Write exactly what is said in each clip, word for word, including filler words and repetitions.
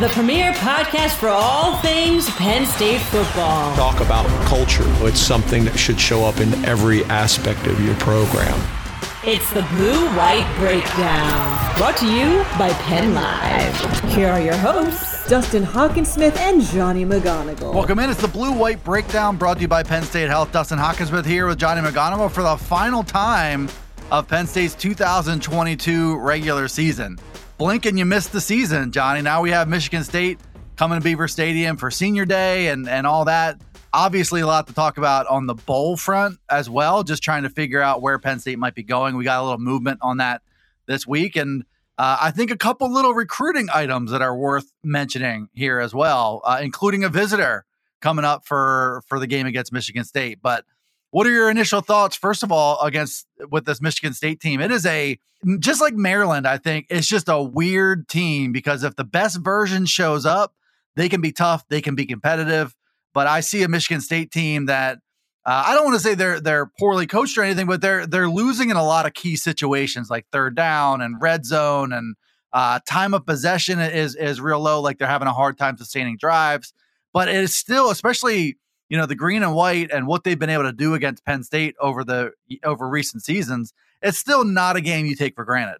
the premier podcast for all things Penn State football. Talk about culture. It's something that should show up in every aspect of your program. It's the Blue White Breakdown, brought to you by Penn Live. Here are your hosts, Dustin Hockensmith and Johnny McGonigal. Welcome in. It's the Blue White Breakdown, brought to you by Penn State Health. Dustin Hockensmith here with Johnny McGonigal for the final time of Penn State's two thousand twenty-two regular season. Blink and you missed the season, Johnny. Now we have Michigan State coming to Beaver Stadium for Senior Day and, and all that. Obviously, a lot to talk about on the bowl front as well, just trying to figure out where Penn State might be going. We got a little movement on that this week. And uh, I think a couple little recruiting items that are worth mentioning here as well, uh, including a visitor coming up for, for the game against Michigan State. But what are your initial thoughts, first of all, against with this Michigan State team? It is a, just like Maryland, I think, it's just a weird team because if the best version shows up, they can be tough, they can be competitive. But I see a Michigan State team that, uh, I don't want to say they're they're poorly coached or anything, but they're they're losing in a lot of key situations like third down and red zone and uh, time of possession is is real low, like they're having a hard time sustaining drives. But it is still, especially, you know, the green and white and what they've been able to do against Penn State over the over recent seasons, it's still not a game you take for granted.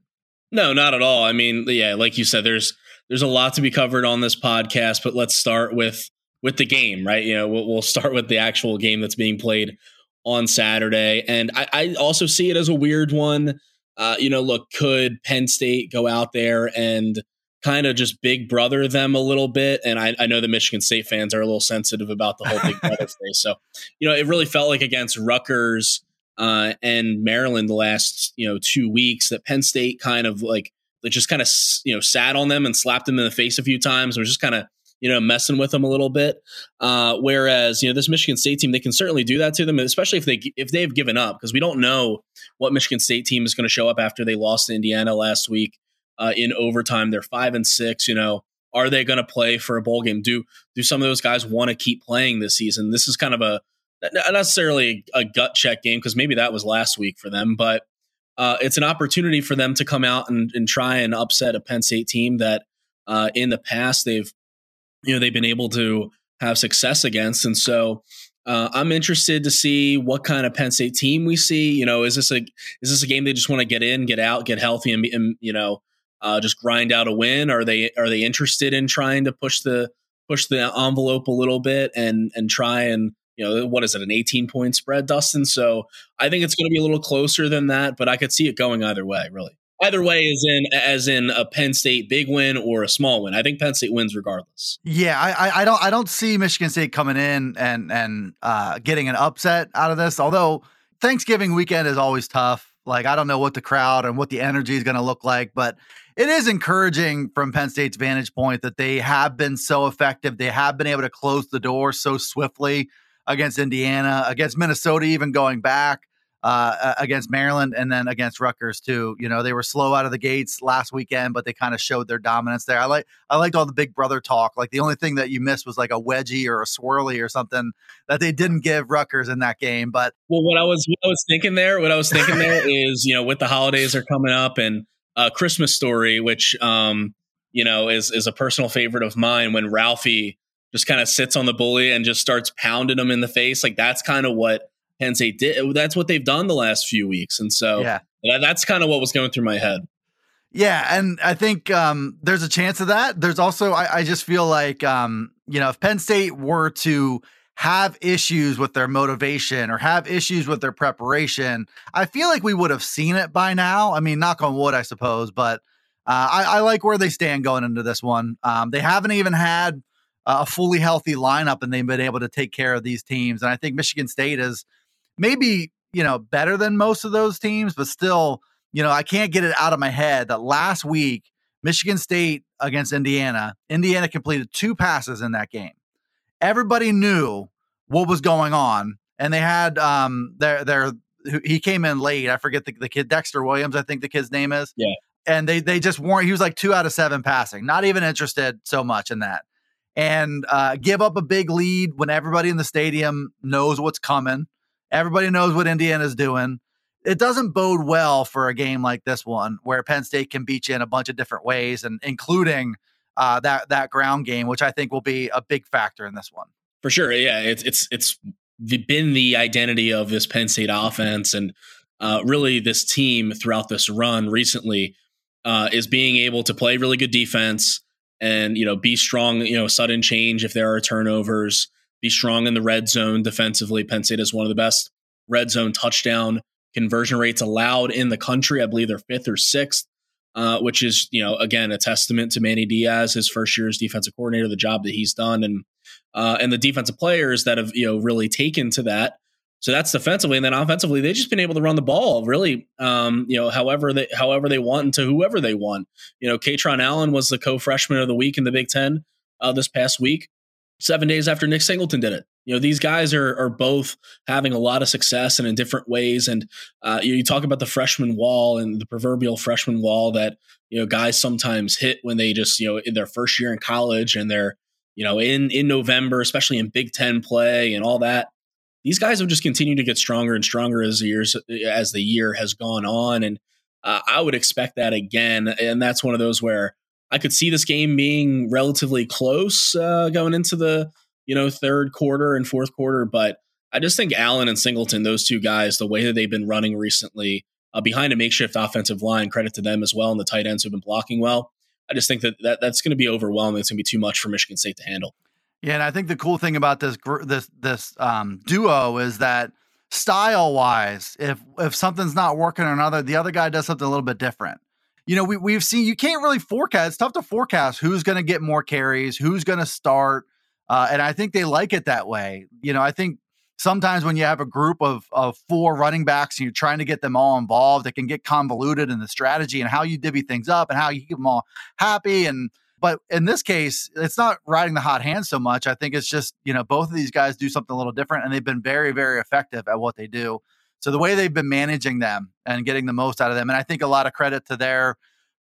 No, not at all. I mean, yeah, like you said, there's there's a lot to be covered on this podcast, but let's start with with the game, right? You know, we'll, we'll start with the actual game that's being played on Saturday. And I, I also see it as a weird one. Uh, you know, look, could Penn State go out there and kind of just big brother them a little bit? And I, I know the Michigan State fans are a little sensitive about the whole big brother thing. So, you know, it really felt like against Rutgers uh, and Maryland the last, you know, two weeks that Penn State kind of like, they just kind of, you know, sat on them and slapped them in the face a few times. It was just kind of, you know, messing with them a little bit. Uh, whereas, you know, this Michigan State team, they can certainly do that to them, especially if they if they've given up, because we don't know what Michigan State team is going to show up after they lost to Indiana last week. Uh, in overtime, they're five and six. You know, are they going to play for a bowl game? Do do some of those guys want to keep playing this season? This is kind of a not necessarily a gut check game because maybe that was last week for them, but uh, it's an opportunity for them to come out and, and try and upset a Penn State team that uh, in the past they've you know they've been able to have success against. And so uh, I'm interested to see what kind of Penn State team we see. You know, is this a is this a game they just want to get in, get out, get healthy, and, and you know. Uh, just grind out a win? Are they are they interested in trying to push the push the envelope a little bit and and try and, you know, what is it, an eighteen point spread, Dustin? So I think it's going to be a little closer than that, but I could see it going either way, really. Either way is in as in a Penn State big win or a small win. I think Penn State wins regardless. Yeah, I I don't I don't see Michigan State coming in and and uh, getting an upset out of this. Although Thanksgiving weekend is always tough. Like, I don't know what the crowd and what the energy is going to look like, but it is encouraging from Penn State's vantage point that they have been so effective. They have been able to close the door so swiftly against Indiana, against Minnesota, even going back uh, against Maryland, and then against Rutgers too. You know, they were slow out of the gates last weekend, but they kind of showed their dominance there. I like, I liked all the big brother talk. Like, the only thing that you missed was like a wedgie or a swirly or something that they didn't give Rutgers in that game. But well, what I was, what I was thinking there, what I was thinking there is, you know, with the holidays are coming up and a uh, Christmas Story, which, um, you know, is, is a personal favorite of mine, when Ralphie just kind of sits on the bully and just starts pounding him in the face. Like, that's kind of what Penn State did. That's what they've done the last few weeks. And so yeah. that's kind of what was going through my head. Yeah. And I think um, there's a chance of that. There's also, I, I just feel like, um, you know, if Penn State were to have issues with their motivation or have issues with their preparation. I feel like we would have seen it by now. I mean, knock on wood, I suppose, but uh, I, I like where they stand going into this one. Um, they haven't even had a fully healthy lineup, and they've been able to take care of these teams. And I think Michigan State is maybe, you know, better than most of those teams, but still, you know, I can't get it out of my head that last week, Michigan State against Indiana, Indiana completed two passes in that game. Everybody knew what was going on, and they had um, their their. He came in late. I forget the, the kid, Dexter Williams, I think the kid's name is. Yeah. And they they just weren't. He was like two out of seven passing, not even interested so much in that, and uh, give up a big lead when everybody in the stadium knows what's coming. Everybody knows what Indiana's doing. It doesn't bode well for a game like this one, where Penn State can beat you in a bunch of different ways, and including uh, that that ground game, which I think will be a big factor in this one. For sure, yeah, it's it's it's the, been the identity of this Penn State offense, and uh, really this team throughout this run recently uh, is being able to play really good defense and, you know, be strong, you know, sudden change if there are turnovers, be strong in the red zone defensively. Penn State is one of the best red zone touchdown conversion rates allowed in the country. I believe they're fifth or sixth, uh, which is, you know, again, a testament to Manny Diaz, his first year as defensive coordinator, the job that he's done, and uh, and the defensive players that have, you know, really taken to that. So that's defensively, and then offensively, they've just been able to run the ball really, um, you know, however they however they want and to whoever they want. You know, Katron Allen was the co-freshman of the week in the Big Ten uh, this past week, seven days after Nick Singleton did it. You know, these guys are are both having a lot of success and in different ways. And uh, you, you talk about the freshman wall and the proverbial freshman wall that, you know, guys sometimes hit when they just, you know, in their first year in college and they're, you know, in, in November, especially in Big Ten play and all that. These guys have just continued to get stronger and stronger as the years, as the year has gone on. And uh, I would expect that again. And that's one of those where I could see this game being relatively close uh, going into the, you know, third quarter and fourth quarter. But I just think Allen and Singleton, those two guys, the way that they've been running recently uh, behind a makeshift offensive line, credit to them as well. And the tight ends who've been blocking well. I just think that, that that's going to be overwhelming. It's going to be too much for Michigan State to handle. Yeah. And I think the cool thing about this, this, this um, duo is that style wise, if, if something's not working on another, the other guy does something a little bit different. You know, we, we've seen, you can't really forecast. It's tough to forecast who's going to get more carries, who's going to start. Uh, and I think they like it that way. You know, I think sometimes when you have a group of of four running backs and you're trying to get them all involved, it can get convoluted in the strategy and how you divvy things up and how you keep them all happy. And but in this case, it's not riding the hot hand so much. I think it's just, you know, both of these guys do something a little different, and they've been very, very effective at what they do. So the way they've been managing them and getting the most out of them, and I think a lot of credit to their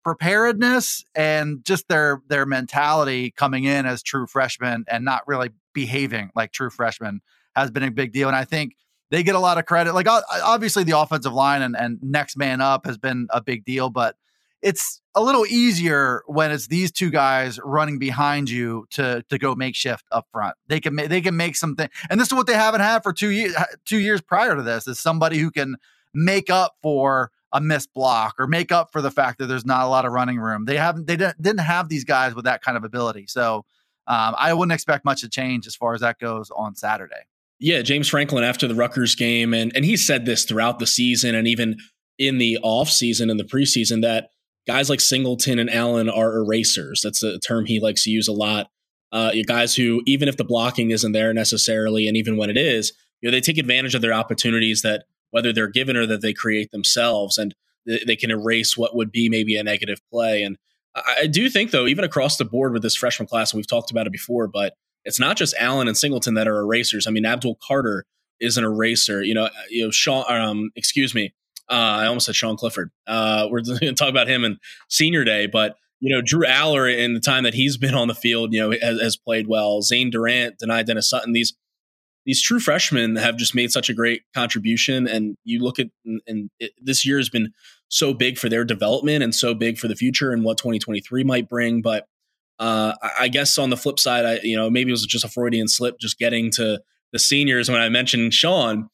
preparedness and just their their mentality coming in as true freshmen and not really behaving like true freshmen has been a big deal. And I think they get a lot of credit. Like, obviously the offensive line and, and next man up has been a big deal, but it's a little easier when it's these two guys running behind you to to go makeshift up front. They can ma- they can make something, and this is what they haven't had for two years two years prior to this, is somebody who can make up for a missed block or make up for the fact that there's not a lot of running room. They haven't, they didn't, didn't have these guys with that kind of ability. So um, I wouldn't expect much to change as far as that goes on Saturday. Yeah. James Franklin after the Rutgers game. And, and he said this throughout the season and even in the off season and the preseason, that guys like Singleton and Allen are erasers. That's a term he likes to use a lot. Uh, guys who, even if the blocking isn't there necessarily, and even when it is, you know, they take advantage of their opportunities that, whether they're given or that they create themselves, and th- they can erase what would be maybe a negative play. And I-, I do think, though, even across the board with this freshman class, and we've talked about it before, but it's not just Allen and Singleton that are erasers. I mean, Abdul Carter is an eraser. You know, you know, Sean, um, excuse me, uh, I almost said Sean Clifford. Uh, we're going to talk about him in senior day, but, you know, Drew Allar, in the time that he's been on the field, you know, has, has played well. Zane Durant, Denai Dennis Sutton, these These true freshmen have just made such a great contribution. And you look at, and, and it, this year has been so big for their development and so big for the future and what twenty twenty-three might bring. But uh, I guess on the flip side, I, you know, maybe it was just a Freudian slip, just getting to the seniors. When I mentioned Sean,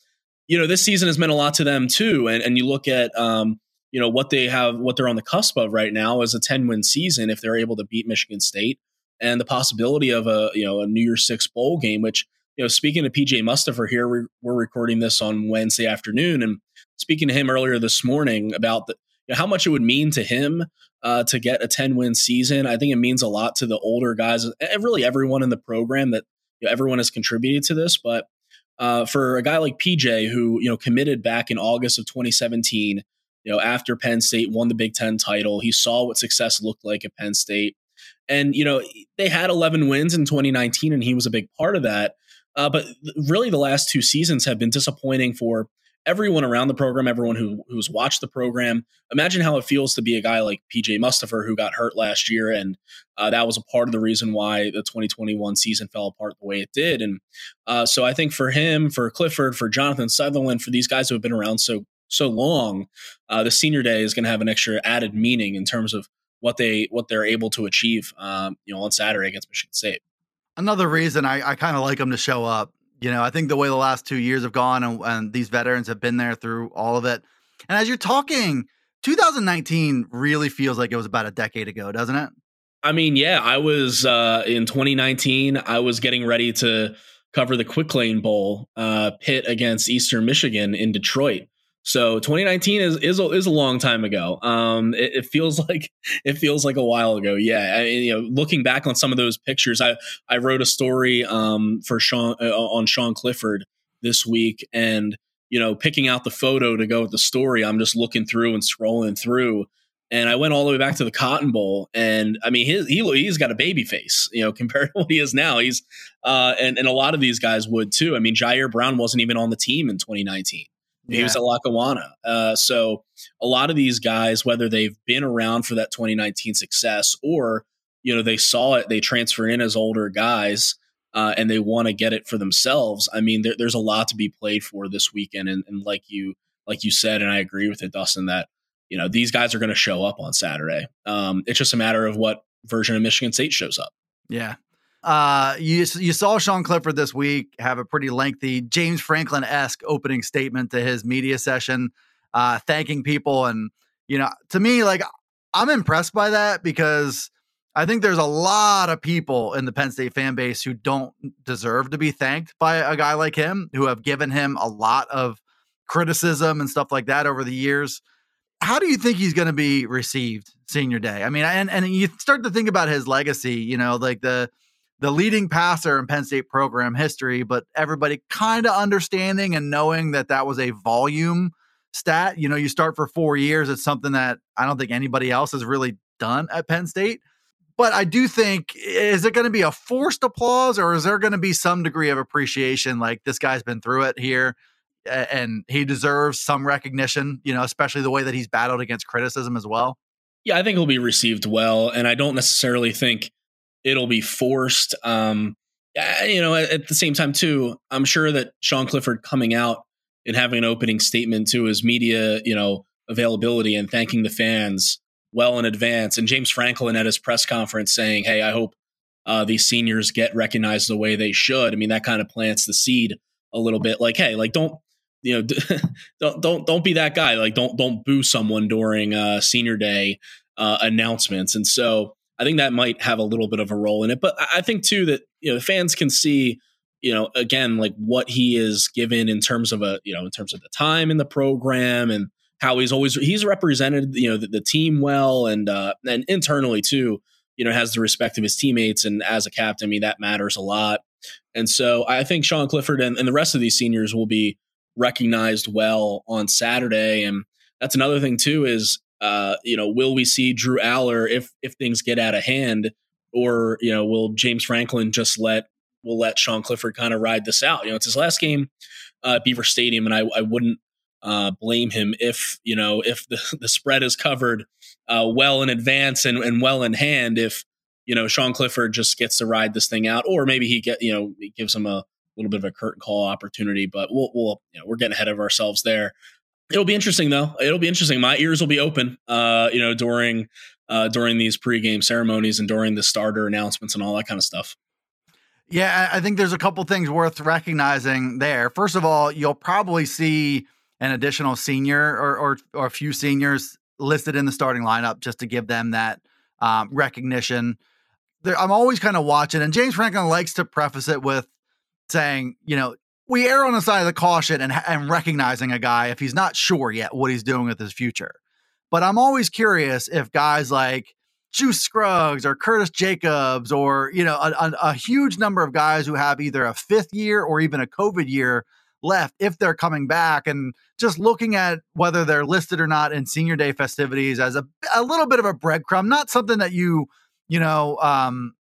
you know, this season has meant a lot to them too. And, and you look at, um, you know, what they have, what they're on the cusp of right now is a ten win season. If they're able to beat Michigan State and the possibility of a, you know, a New Year's Six bowl game, which you know, speaking to P J Mustipher here, we're, we're recording this on Wednesday afternoon, and speaking to him earlier this morning about the, you know, how much it would mean to him uh, to get a ten-win season. I think it means a lot to the older guys, and really everyone in the program, that you know, everyone has contributed to this. But uh, for a guy like P J, who you know committed back in August of twenty seventeen, you know, after Penn State won the Big Ten title, he saw what success looked like at Penn State. And, you know, they had eleven wins in twenty nineteen, and he was a big part of that. Uh, but really, the last two seasons have been disappointing for everyone around the program, everyone who who's watched the program. Imagine how it feels to be a guy like P J Mustipher, who got hurt last year, and uh, that was a part of the reason why the twenty twenty-one season fell apart the way it did. And uh, so I think for him, for Clifford, for Jonathan Sutherland, for these guys who have been around so so long, uh, the senior day is going to have an extra added meaning in terms of what they what they're able to achieve, um, you know, on Saturday against Michigan State. Another reason I, I kind of like them to show up. You know, I think the way the last two years have gone, and, and these veterans have been there through all of it. And as you're talking, two thousand nineteen really feels like it was about a decade ago, doesn't it? I mean, yeah, I was uh, in twenty nineteen, I was getting ready to cover the Quick Lane Bowl uh, pit against Eastern Michigan in Detroit. So twenty nineteen is is a, is a long time ago. Um, it, it feels like it feels like a while ago. Yeah, I mean, you know, looking back on some of those pictures, I I wrote a story um, for Sean uh, on Sean Clifford this week, and you know, picking out the photo to go with the story, I'm just looking through and scrolling through, and I went all the way back to the Cotton Bowl, and I mean, his, he he's got a baby face, you know, compared to what he is now. He's uh, and and a lot of these guys would too. I mean, Ji'Ayir Brown wasn't even on the team in twenty nineteen. He yeah. was at Lackawanna. Uh, so a lot of these guys, whether they've been around for that twenty nineteen success or, you know, they saw it, they transfer in as older guys uh, and they want to get it for themselves. I mean, there, there's a lot to be played for this weekend. And, and like you like you said, and I agree with it, Dustin, that, you know, these guys are going to show up on Saturday. Um, it's just a matter of what version of Michigan State shows up. Yeah. Uh, you you saw Sean Clifford this week have a pretty lengthy James Franklin-esque opening statement to his media session, uh, thanking people. And, you know, to me, like, I'm impressed by that because I think there's a lot of people in the Penn State fan base who don't deserve to be thanked by a guy like him, who have given him a lot of criticism and stuff like that over the years. How do you think he's going to be received senior day? I mean, and, and you start to think about his legacy, you know, like the, the leading passer in Penn State program history, but everybody kind of understanding and knowing that that was a volume stat. You know, you start for four years. It's something that I don't think anybody else has really done at Penn State. But I do think, is it going to be a forced applause, or is there going to be some degree of appreciation? Like, this guy's been through it here and he deserves some recognition, you know, especially the way that he's battled against criticism as well. Yeah, I think he'll be received well. And I don't necessarily think it'll be forced. Um, you know, at, at the same time, too, I'm sure that Sean Clifford coming out and having an opening statement to his media, you know, availability and thanking the fans well in advance. And James Franklin at his press conference saying, hey, I hope uh, these seniors get recognized the way they should. I mean, that kind of plants the seed a little bit like, hey, like, don't, you know, don't don't don't be that guy. Like, don't don't boo someone during uh, senior day uh, announcements. And so I think that might have a little bit of a role in it, but I think too that, you know, fans can see, you know, again, like what he is given in terms of a, you know, in terms of the time in the program and how he's always, he's represented, you know, the, the team well, and, uh, and internally too, you know, has the respect of his teammates, and as a captain, I mean, that matters a lot. And so I think Sean Clifford and, and the rest of these seniors will be recognized well on Saturday. And that's another thing too, is, Uh, you know, will we see Drew Allar if if things get out of hand, or, you know, will James Franklin just let will let Sean Clifford kind of ride this out? You know, it's his last game uh, at Beaver Stadium, and I, I wouldn't uh, blame him if, you know, if the, the spread is covered uh, well in advance and, and well in hand, if, you know, Sean Clifford just gets to ride this thing out, or maybe he get you know he gives him a little bit of a curtain call opportunity. But we'll we'll you know, we're getting ahead of ourselves there. It'll be interesting, though. It'll be interesting. My ears will be open, uh, you know, during uh, during these pregame ceremonies and during the starter announcements and all that kind of stuff. Yeah, I think there's a couple things worth recognizing there. First of all, you'll probably see an additional senior or or, or a few seniors listed in the starting lineup just to give them that um, recognition. There, I'm always kind of watching, and James Franklin likes to preface it with saying, you know, we err on the side of the caution and, and recognizing a guy if he's not sure yet what he's doing with his future. But I'm always curious if guys like Juice Scruggs or Curtis Jacobs or, you know, a, a, a huge number of guys who have either a fifth year or even a COVID year left, if they're coming back, and just looking at whether they're listed or not in senior day festivities as a, a little bit of a breadcrumb, not something that you, you know, um,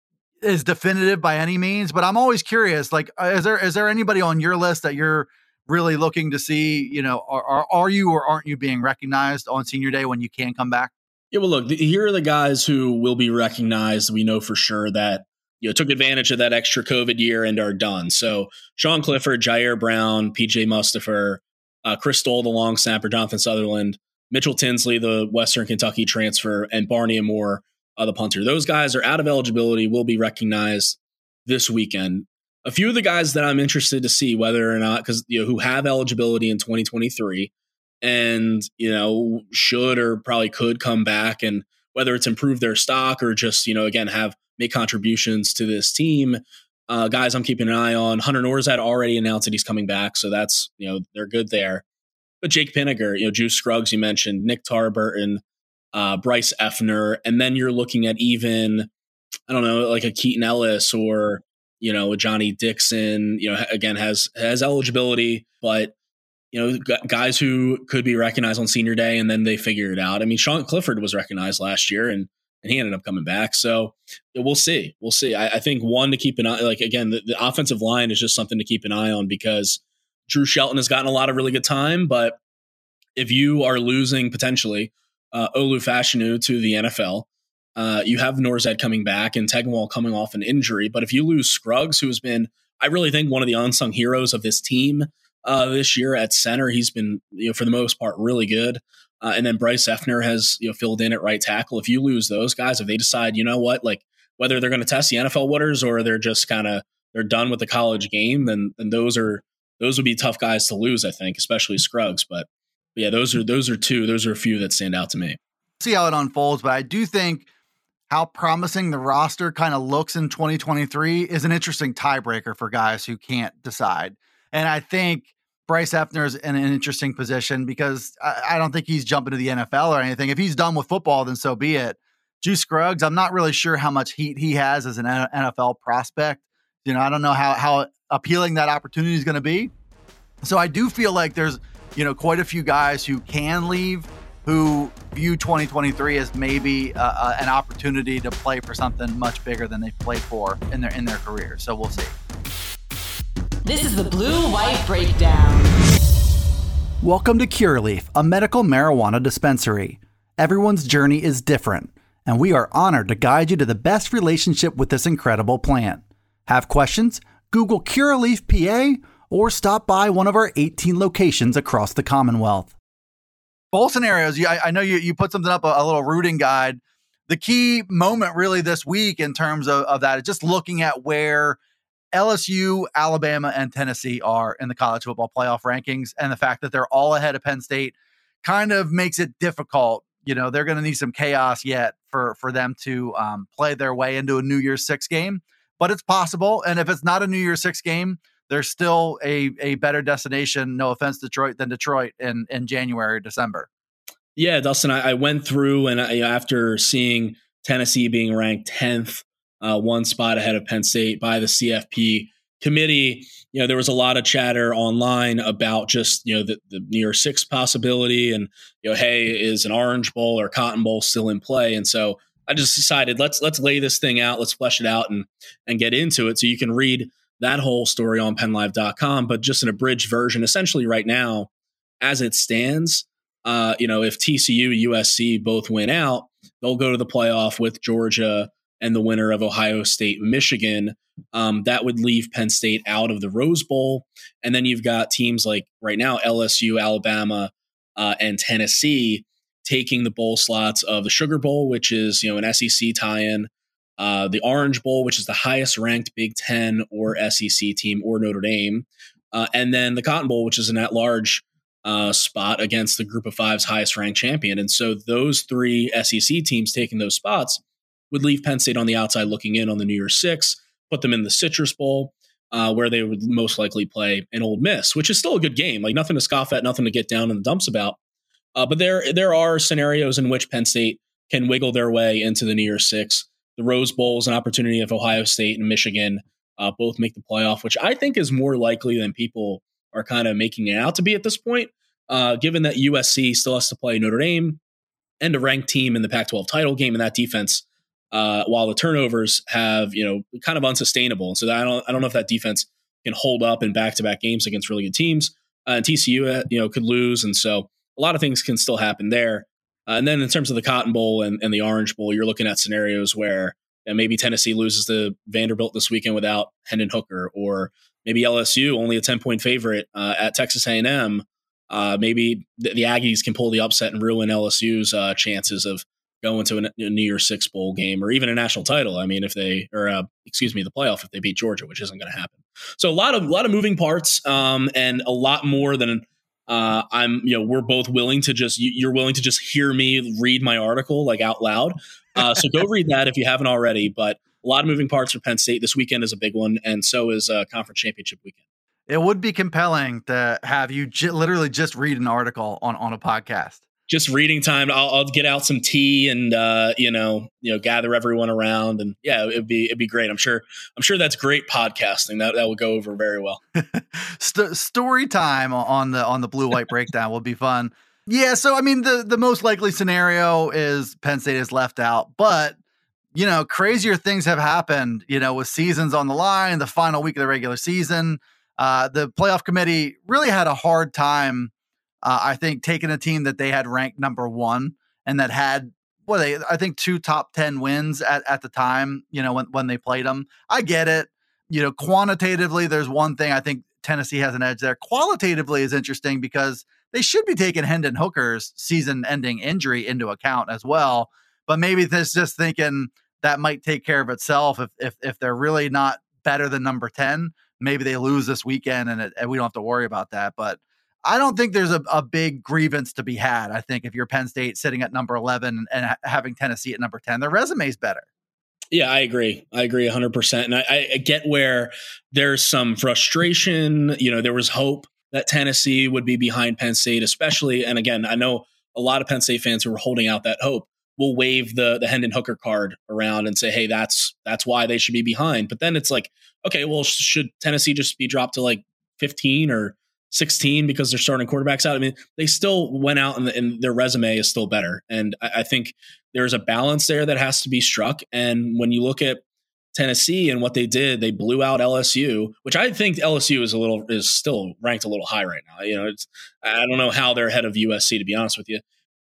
is definitive by any means, but I'm always curious, like, is there, is there anybody on your list that you're really looking to see, you know, are, are, are you, or aren't you being recognized on senior day when you can come back? Yeah. Well, look, the, here are the guys who will be recognized. We know for sure that, you know, took advantage of that extra COVID year and are done. So Sean Clifford, Ji'Ayir Brown, P J Mustipher, uh, Chris Stoll, the long snapper, Jonathan Sutherland, Mitchell Tinsley, the Western Kentucky transfer, and Barney Moore, uh, the punter. Those guys are out of eligibility, will be recognized this weekend. A few of the guys that I'm interested to see whether or not, because, you know, who have eligibility in twenty twenty-three and, you know, should or probably could come back, and whether it's improve their stock or just, you know, again, have make contributions to this team. Uh, guys I'm keeping an eye on. Hunter Norzad already announced that he's coming back, so that's, you know, they're good there. But Jake Pinniger, you know, Juice Scruggs, you mentioned, Nick Tarburton, uh, Bryce Effner, and then you're looking at even, I don't know, like a Keaton Ellis or, you know, a Johnny Dixon, you know, again, has has eligibility, but, you know, g- guys who could be recognized on senior day and then they figure it out. I mean, Sean Clifford was recognized last year and and he ended up coming back. So we'll see. We'll see. I, I think one to keep an eye, like, again, the, the offensive line is just something to keep an eye on, because Drew Shelton has gotten a lot of really good time. But if you are losing potentially uh, Olufashinu to the N F L, uh, you have Norzad coming back and Tegwall coming off an injury. But if you lose Scruggs, who has been, I really think, one of the unsung heroes of this team uh, this year at center, he's been, you know, for the most part, really good. Uh, and then Bryce Effner has, you know, filled in at right tackle. If you lose those guys, if they decide, you know what, like, whether they're going to test the N F L waters or they're just kind of, they're done with the college game, then then those are, those would be tough guys to lose, I think, especially Scruggs. But, but yeah, those are, those are two, those are a few that stand out to me. See how it unfolds. But I do think how promising the roster kind of looks in twenty twenty-three is an interesting tiebreaker for guys who can't decide. And I think Bryce Effner is in an interesting position, because I, I don't think he's jumping to the N F L or anything. If he's done with football, then so be it. Juice Scruggs, I'm not really sure how much heat he has as an N F L prospect. You know, I don't know how, how appealing that opportunity is going to be. So I do feel like there's, you know, quite a few guys who can leave, who view twenty twenty-three as maybe uh, uh, an opportunity to play for something much bigger than they've played for in their, in their career. So we'll see. This is the Blue White Breakdown. Welcome to Curaleaf, a medical marijuana dispensary. Everyone's journey is different, and we are honored to guide you to the best relationship with this incredible plant. Have questions? Google Curaleaf P A or stop by one of our eighteen locations across the Commonwealth. Both scenarios, I know you put something up, a little rooting guide. The key moment really this week in terms of that is just looking at where L S U, Alabama, and Tennessee are in the college football playoff rankings, and the fact that they're all ahead of Penn State kind of makes it difficult. You know, they're going to need some chaos yet for, for them to um, play their way into a New Year's Six game, but it's possible. And if it's not a New Year's Six game, there's still a a better destination, no offense, Detroit, than Detroit in, in January, December. Yeah, Dustin, I, I went through and I, after seeing Tennessee being ranked tenth, Uh, one spot ahead of Penn State by the C F P committee, you know, there was a lot of chatter online about just, you know, the, the near six possibility and, you know, hey, is an Orange Bowl or Cotton Bowl still in play? And so I just decided, let's let's lay this thing out. Let's flesh it out and and get into it. So you can read that whole story on penn live dot com, but just an abridged version. Essentially right now, as it stands, uh, you know, if T C U, U S C both win out, they'll go to the playoff with Georgia and the winner of Ohio State, Michigan. Um, that would leave Penn State out of the Rose Bowl. And then you've got teams like right now, L S U, Alabama, uh, and Tennessee taking the bowl slots of the Sugar Bowl, which is, you know, an S E C tie-in, uh, the Orange Bowl, which is the highest ranked Big Ten or S E C team, or Notre Dame, uh, and then the Cotton Bowl, which is an at-large uh, spot against the Group of Five's highest ranked champion. And so those three S E C teams taking those spots would leave Penn State on the outside looking in on the New Year's Six, put them in the Citrus Bowl. uh, where they would most likely play an Ole Miss, which is still a good game. Like, nothing to scoff at, nothing to get down in the dumps about. Uh, but there there are scenarios in which Penn State can wiggle their way into the New Year's Six. The Rose Bowl is an opportunity if Ohio State and Michigan uh, both make the playoff, which I think is more likely than people are kind of making it out to be at this point, uh, given that U S C still has to play Notre Dame and a ranked team in the Pac twelve title game, and that defense, uh, while the turnovers have, you know, kind of unsustainable. And so I don't, I don't know if that defense can hold up in back-to-back games against really good teams. Uh, and T C U, you know, could lose, and so a lot of things can still happen there. Uh, and then in terms of the Cotton Bowl and, and the Orange Bowl, you're looking at scenarios where, you know, maybe Tennessee loses to Vanderbilt this weekend without Hendon Hooker, or maybe L S U, only a ten-point favorite uh, at Texas A and M. Uh, maybe the, the Aggies can pull the upset and ruin L S U's uh, chances of going to a New Year's Six bowl game or even a national title. I mean, if they or uh, excuse me, the playoff if they beat Georgia, which isn't going to happen. So a lot of a lot of moving parts, um, and a lot more than uh, I'm. You know, we're both willing to just you're willing to just hear me read my article like out loud. Uh, so go read that if you haven't already. But a lot of moving parts for Penn State. This weekend is a big one, and so is uh, conference championship weekend. It would be compelling to have you j- literally just read an article on, on a podcast. Just reading time. I'll, I'll get out some tea and, uh, you know, you know, gather everyone around, and yeah, it'd be, it'd be great. I'm sure, I'm sure that's great podcasting. That that will go over very well. St- story time on the, on the Blue White Breakdown will be fun. Yeah. So, I mean, the, the most likely scenario is Penn State is left out, but you know, crazier things have happened, you know, with seasons on the line, the final week of the regular season. Uh, the playoff committee really had a hard time, uh, I think, taking a team that they had ranked number one and that had, well, they, I think two top ten wins at, at the time, you know, when, when they played them. I get it. You know, quantitatively, there's one thing I think Tennessee has an edge there. Qualitatively is interesting because they should be taking Hendon Hooker's season-ending injury into account as well. But maybe this just thinking that might take care of itself if if, if they're really not better than number ten. Maybe they lose this weekend and, it, and we don't have to worry about that. But I don't think there's a, a big grievance to be had. I think if you're Penn State sitting at number eleven and ha- having Tennessee at number ten, their resume is better. Yeah, I agree. I agree one hundred percent. And I, I get where there's some frustration. You know, there was hope that Tennessee would be behind Penn State, especially. And again, I know a lot of Penn State fans who were holding out that hope will wave the the Hendon Hooker card around and say, hey, that's that's why they should be behind. But then it's like, okay, well, sh- should Tennessee just be dropped to like fifteen or sixteen because they're starting quarterbacks out? I mean, they still went out and, and their resume is still better. And I, I think there's a balance there that has to be struck. And when you look at Tennessee and what they did, they blew out L S U, which I think L S U is a little is still ranked a little high right now. You know, it's I don't know how they're ahead of U S C, to be honest with you.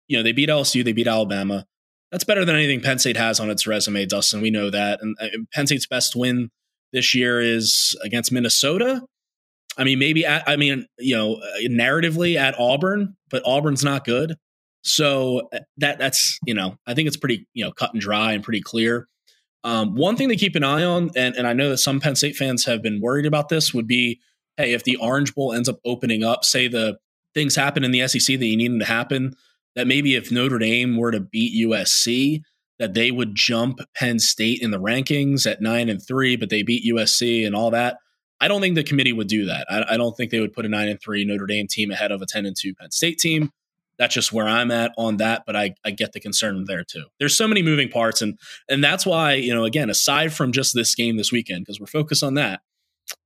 You know, they beat L S U, they beat Alabama. That's better than anything Penn State has on its resume, Dustin. We know that. And Penn State's best win this year is against Minnesota. I mean, maybe, at, I mean, you know, narratively at Auburn, but Auburn's not good. So that that's, you know, I think it's pretty, you know, cut and dry and pretty clear. Um, one thing to keep an eye on, and, and I know that some Penn State fans have been worried about this, would be, hey, if the Orange Bowl ends up opening up, say the things happen in the S E C that you need them to happen, that maybe if Notre Dame were to beat U S C, that they would jump Penn State in the rankings at nine and three, but they beat U S C and all that. I don't think the committee would do that. I, I don't think they would put a nine and three Notre Dame team ahead of a ten and two Penn State team. That's just where I'm at on that. But I, I get the concern there too. There's so many moving parts. And, and that's why, you know, again, aside from just this game this weekend, because we're focused on that,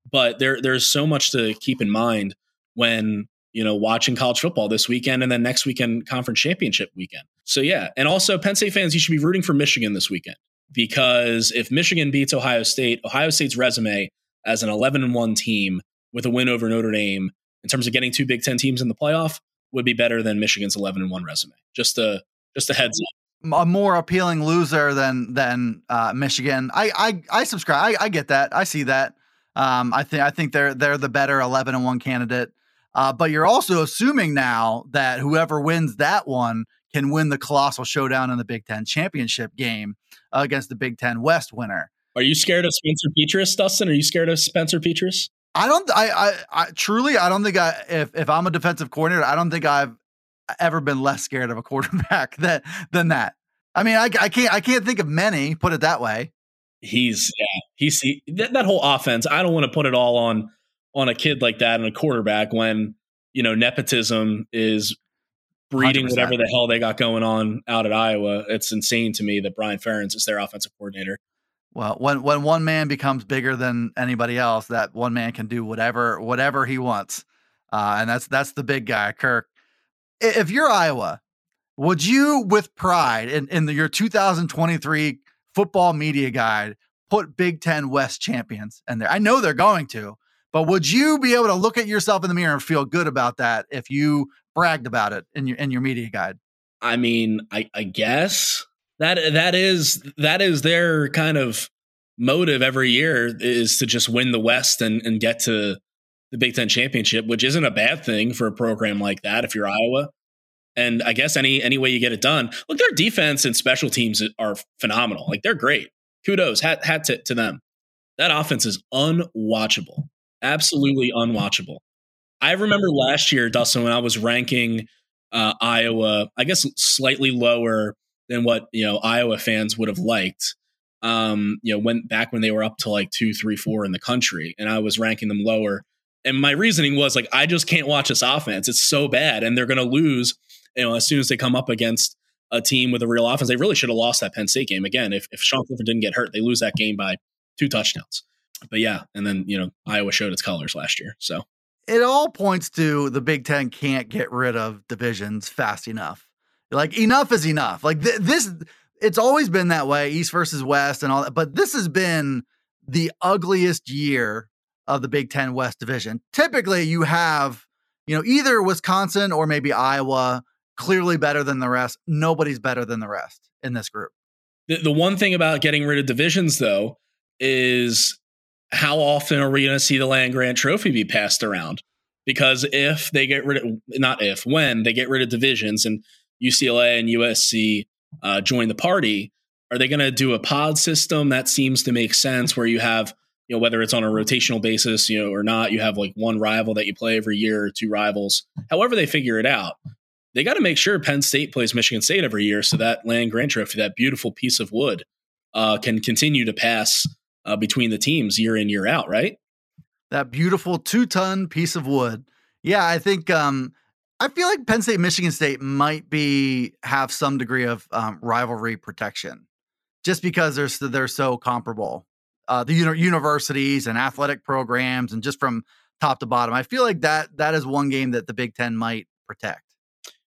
but there, there's so much to keep in mind when, you know, watching college football this weekend and then next weekend conference championship weekend. So, yeah. And also Penn State fans, you should be rooting for Michigan this weekend, because if Michigan beats Ohio State, Ohio State's resume as an eleven and one team with a win over Notre Dame in terms of getting two Big Ten teams in the playoff would be better than Michigan's eleven and one resume. Just a just a heads up. A more appealing loser than than uh, Michigan. I, I, I subscribe. I, I get that. I see that. Um, I think I think they're they're the better eleven and one candidate. Uh, but you're also assuming now that whoever wins that one can win the colossal showdown in the Big Ten championship game uh, against the Big Ten West winner. Are you scared of Spencer Petras, Dustin? Are you scared of Spencer Petras? I don't. I, I, I truly, I don't think I. If if I'm a defensive coordinator, I don't think I've ever been less scared of a quarterback that than that. I mean, I, I can't. I can't think of many. Put it that way. He's yeah, he's he, that, that whole offense. I don't want to put it all on on a kid like that and a quarterback when, you know, nepotism is breeding one hundred percent whatever the hell they got going on out at Iowa. It's insane to me that Brian Ferentz is their offensive coordinator. Well, when when one man becomes bigger than anybody else, that one man can do whatever whatever he wants, uh, and that's that's the big guy, Kirk. If you're Iowa, would you, with pride in in the, your two thousand twenty-three football media guide, put Big Ten West champions in there? I know they're going to, but would you be able to look at yourself in the mirror and feel good about that if you bragged about it in your in your media guide? I mean, I, I guess that that is that is their kind of motive every year, is to just win the West and and get to the Big Ten championship, which isn't a bad thing for a program like that if you're Iowa. And I guess any any way you get it done. Look, their defense and special teams are phenomenal. Like, they're great. Kudos, hat hat tip to them. That offense is unwatchable, absolutely unwatchable. I remember last year, Dustin, when I was ranking uh, Iowa, I guess slightly lower than what, you know, Iowa fans would have liked. Um, you know, when back when they were up to like two, three, four in the country, and I was ranking them lower. And my reasoning was like, I just can't watch this offense. It's so bad, and they're going to lose. You know, as soon as they come up against a team with a real offense. They really should have lost that Penn State game again. If if Sean Clifford didn't get hurt, they lose that game by two touchdowns. But yeah, and then, you know, Iowa showed its colors last year. So it all points to the Big Ten can't get rid of divisions fast enough. Like, enough is enough. Like th- this, it's always been that way, East versus West and all that. But this has been the ugliest year of the Big Ten West division. Typically, you have, you know, either Wisconsin or maybe Iowa. Clearly better than the rest. Nobody's better than the rest in this group. The, the one thing about getting rid of divisions, though, is how often are we going to see the Land Grant Trophy be passed around? Because if they get rid of, not if, when they get rid of divisions and U C L A and U S C uh, join the party, are they going to do a pod system? That seems to make sense, where you have, you know, whether it's on a rotational basis, you know, or not, you have like one rival that you play every year or two rivals, however they figure it out. They got to make sure Penn State plays Michigan State every year, so that Land Grant Trophy, that beautiful piece of wood, uh, can continue to pass uh, between the teams year in, year out, right? That beautiful two-ton piece of wood. Yeah, I think um, I feel like Penn State, Michigan State might be have some degree of um, rivalry protection, just because they're they're so comparable, uh, the uni- universities and athletic programs, and just from top to bottom. I feel like that that is one game that the Big Ten might protect.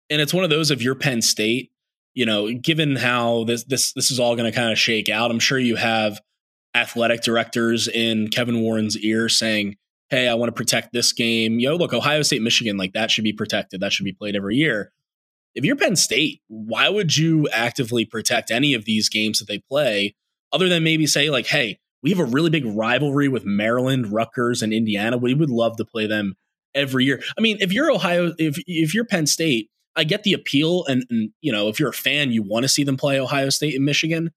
And it's one of those, if you're Penn State, you know, given how this this this is all going to kind of shake out, I'm sure you have athletic directors in Kevin Warren's ear saying, hey, I want to protect this game. Yo, look, Ohio State, Michigan, like, that should be protected. That should be played every year. If you're Penn State, why would you actively protect any of these games that they play, other than maybe say like, hey, we have a really big rivalry with Maryland, Rutgers, and Indiana. We would love to play them every year. I mean, if you're Ohio, if if you're Penn State, I get the appeal. And, and, you know, if you're a fan, you want to see them play Ohio State and Michigan.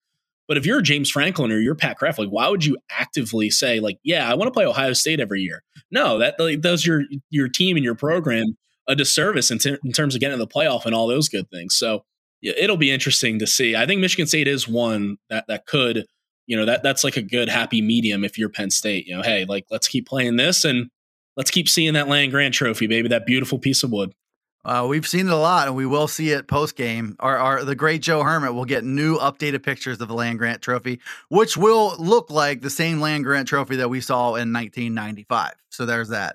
But if you're James Franklin or you're Pat Kraft, like, why would you actively say like, yeah, I want to play Ohio State every year? No, that like, does your your team and your program a disservice in, ter- in terms of getting to the playoff and all those good things. So yeah, it'll be interesting to see. I think Michigan State is one that that could, you know, that that's like a good happy medium if you're Penn State. You know, hey, like, let's keep playing this and let's keep seeing that Land Grant Trophy, baby, that beautiful piece of wood. Uh, we've seen it a lot, and we will see it post-game. Our, our, the great Joe Hermit will get new updated pictures of the Land Grant Trophy, which will look like the same Land Grant Trophy that we saw in nineteen ninety-five. So there's that.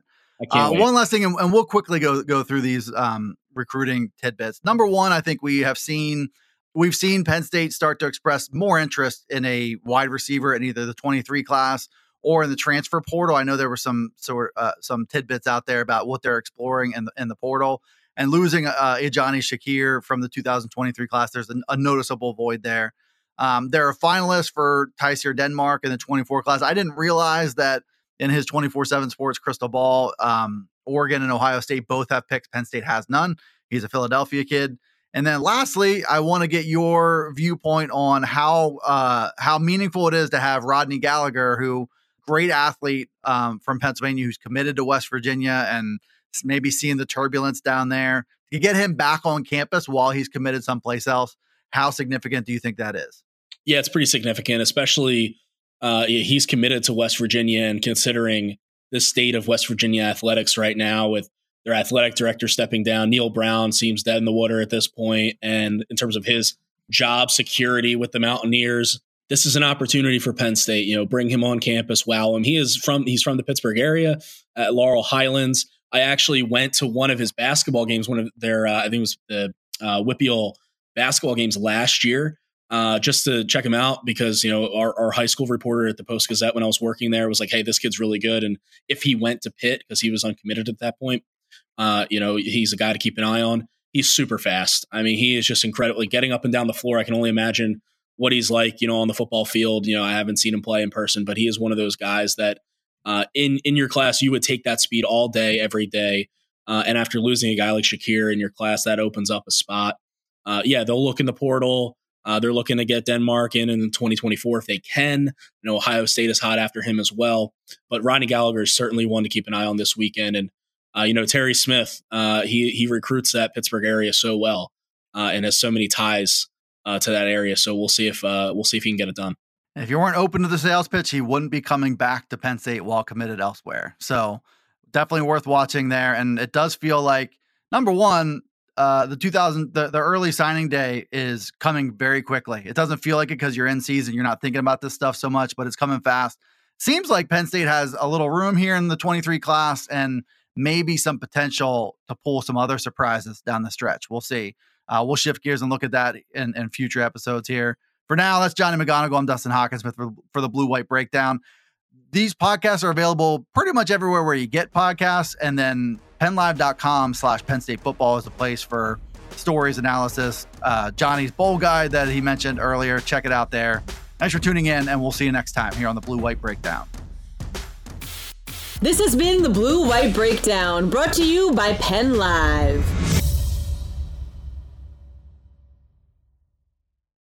Uh, one last thing, and, and we'll quickly go go through these um, recruiting tidbits. Number one, I think we have seen we've seen Penn State start to express more interest in a wide receiver in either the twenty-three class or in the transfer portal. I know there were some sort uh, some tidbits out there about what they're exploring in the, in the portal. And losing uh, Ajani Shakir from the two thousand twenty-three class, there's a, a noticeable void there. Um, there are finalists for Tysier Denmark in the twenty-four class. I didn't realize that in his twenty-four seven Sports crystal ball, um, Oregon and Ohio State both have picks. Penn State has none. He's a Philadelphia kid. And then lastly, I want to get your viewpoint on how uh, how meaningful it is to have Rodney Gallagher, who great athlete um, from Pennsylvania, who's committed to West Virginia and maybe seeing the turbulence down there, to get him back on campus while he's committed someplace else. How significant do you think that is? Yeah, it's pretty significant, especially Uh, he's committed to West Virginia, and considering the state of West Virginia athletics right now with their athletic director stepping down, Neil Brown seems dead in the water at this point. And in terms of his job security with the Mountaineers, this is an opportunity for Penn State. You know, bring him on campus, wow him. He is from he's from the Pittsburgh area at Laurel Highlands. I actually went to one of his basketball games, one of their uh, I think it was the uh, Whippeal basketball games last year, uh, just to check him out because, you know, our, our high school reporter at the Post-Gazette when I was working there was like, hey, this kid's really good. And if he went to Pitt, because he was uncommitted at that point, uh, you know, he's a guy to keep an eye on. He's super fast. I mean, he is just incredibly getting up and down the floor. I can only imagine what he's like, you know, on the football field. You know, I haven't seen him play in person, but he is one of those guys that uh, in, in your class, you would take that speed all day, every day. Uh, and after losing a guy like Shakir in your class, that opens up a spot. Uh, yeah, they'll look in the portal. Uh, they're looking to get Denmark in in twenty twenty-four if they can. You know, Ohio State is hot after him as well. But Ronnie Gallagher is certainly one to keep an eye on this weekend. And, uh, you know, Terry Smith, uh, he he recruits that Pittsburgh area so well uh, and has so many ties uh, to that area. So we'll see if uh, we'll see if he can get it done. If you weren't open to the sales pitch, he wouldn't be coming back to Penn State while committed elsewhere. So definitely worth watching there. And it does feel like, number one, Uh, the two thousand, the, the early signing day is coming very quickly. It doesn't feel like it because you're in season. You're not thinking about this stuff so much, but it's coming fast. Seems like Penn State has a little room here in the twenty-three class and maybe some potential to pull some other surprises down the stretch. We'll see. Uh, we'll shift gears and look at that in, in future episodes here. For now, that's Johnny McGonigal. I'm Dustin Hockensmith for, for the Blue White Breakdown. These podcasts are available pretty much everywhere where you get podcasts. And then PennLive.com slash Penn State football is the place for stories, analysis, uh, Johnny's bowl guide that he mentioned earlier. Check it out there. Thanks for tuning in, and we'll see you next time here on the Blue White Breakdown. This has been the Blue White Breakdown, brought to you by Penn Live.